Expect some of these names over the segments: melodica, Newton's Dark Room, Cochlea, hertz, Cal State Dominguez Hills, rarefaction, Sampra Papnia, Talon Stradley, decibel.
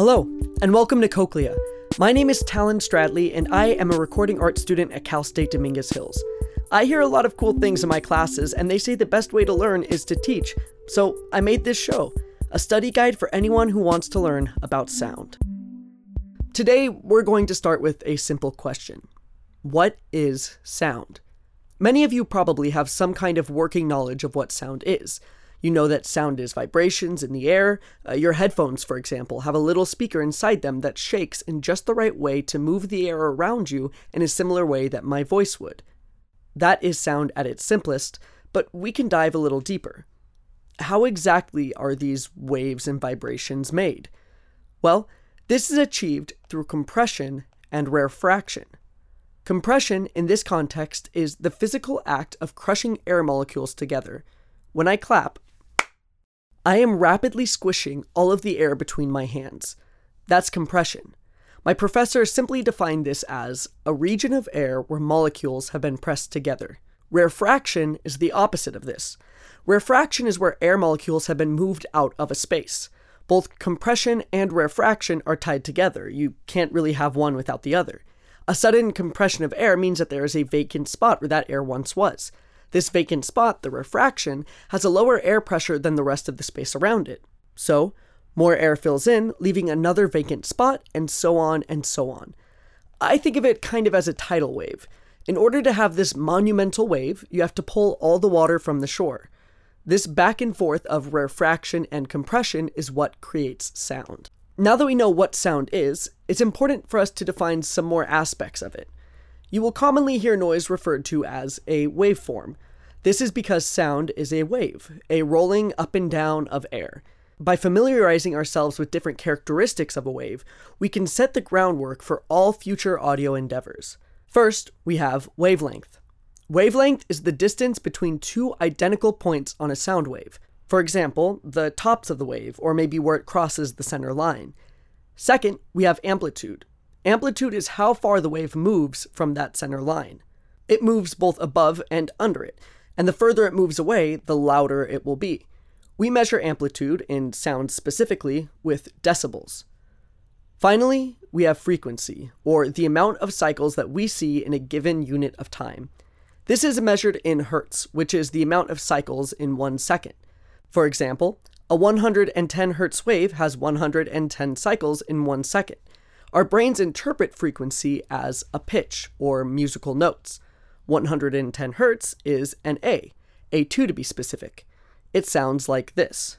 Hello, and welcome to Cochlea. My name is Talon Stradley, and I am a recording art student at Cal State Dominguez Hills. I hear a lot of cool things in my classes, and they say the best way to learn is to teach, so I made this show, a study guide for anyone who wants to learn about sound. Today, we're going to start with a simple question. What is sound? Many of you probably have some kind of working knowledge of what sound is. You know that sound is vibrations in the air. Your headphones, for example, have a little speaker inside them that shakes in just the right way to move the air around you in a similar way that my voice would. That is sound at its simplest, but we can dive a little deeper. How exactly are these waves and vibrations made? Well, this is achieved through compression and rarefaction. Compression, in this context, is the physical act of crushing air molecules together. When I clap, I am rapidly squishing all of the air between my hands. That's compression. My professor simply defined this as a region of air where molecules have been pressed together. Rarefaction is the opposite of this. Rarefaction is where air molecules have been moved out of a space. Both compression and rarefaction are tied together. You can't really have one without the other. A sudden compression of air means that there is a vacant spot where that air once was. This vacant spot, the rarefaction, has a lower air pressure than the rest of the space around it. So, more air fills in, leaving another vacant spot, and so on and so on. I think of it kind of as a tidal wave. In order to have this monumental wave, you have to pull all the water from the shore. This back and forth of rarefaction and compression is what creates sound. Now that we know what sound is, it's important for us to define some more aspects of it. You will commonly hear noise referred to as a waveform. This is because sound is a wave, a rolling up and down of air. By familiarizing ourselves with different characteristics of a wave, we can set the groundwork for all future audio endeavors. First, we have wavelength. Wavelength is the distance between two identical points on a sound wave. For example, the tops of the wave, or maybe where it crosses the center line. Second, we have amplitude. Amplitude is how far the wave moves from that center line. It moves both above and under it, and the further it moves away, the louder it will be. We measure amplitude, in sound specifically, with decibels. Finally, we have frequency, or the amount of cycles that we see in a given unit of time. This is measured in hertz, which is the amount of cycles in 1 second. For example, a 110 hertz wave has 110 cycles in 1 second. Our brains interpret frequency as a pitch, or musical notes. 110 hertz is an A, A2 to be specific. It sounds like this.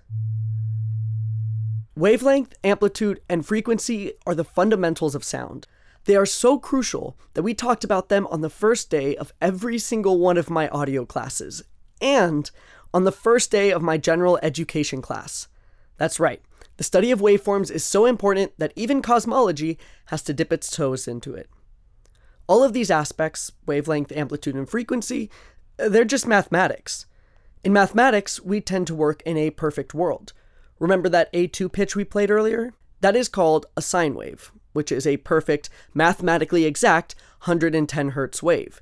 Wavelength, amplitude, and frequency are the fundamentals of sound. They are so crucial that we talked about them on the first day of every single one of my audio classes, and on the first day of my general education class. That's right. The study of waveforms is so important that even cosmology has to dip its toes into it. All of these aspects, wavelength, amplitude, and frequency, they're just mathematics. In mathematics, we tend to work in a perfect world. Remember that A2 pitch we played earlier? That is called a sine wave, which is a perfect, mathematically exact 110 hertz wave.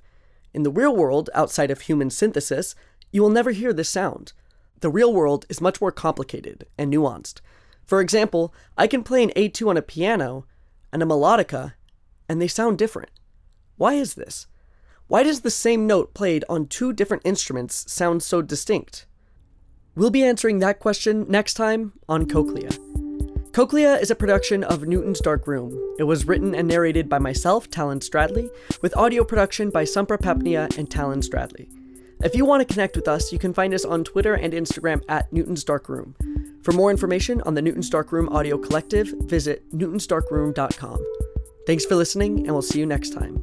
In the real world, outside of human synthesis, you will never hear this sound. The real world is much more complicated and nuanced. For example, I can play an A2 on a piano and a melodica, and they sound different. Why is this? Why does the same note played on two different instruments sound so distinct? We'll be answering that question next time on Cochlea. Cochlea is a production of Newton's Dark Room. It was written and narrated by myself, Talon Stradley, with audio production by Sampra Papnia and Talon Stradley. If you want to connect with us, you can find us on Twitter and Instagram at Newton's Dark Room. For more information on the Newton's Dark Room Audio Collective, visit newtonsdarkroom.com. Thanks for listening, and we'll see you next time.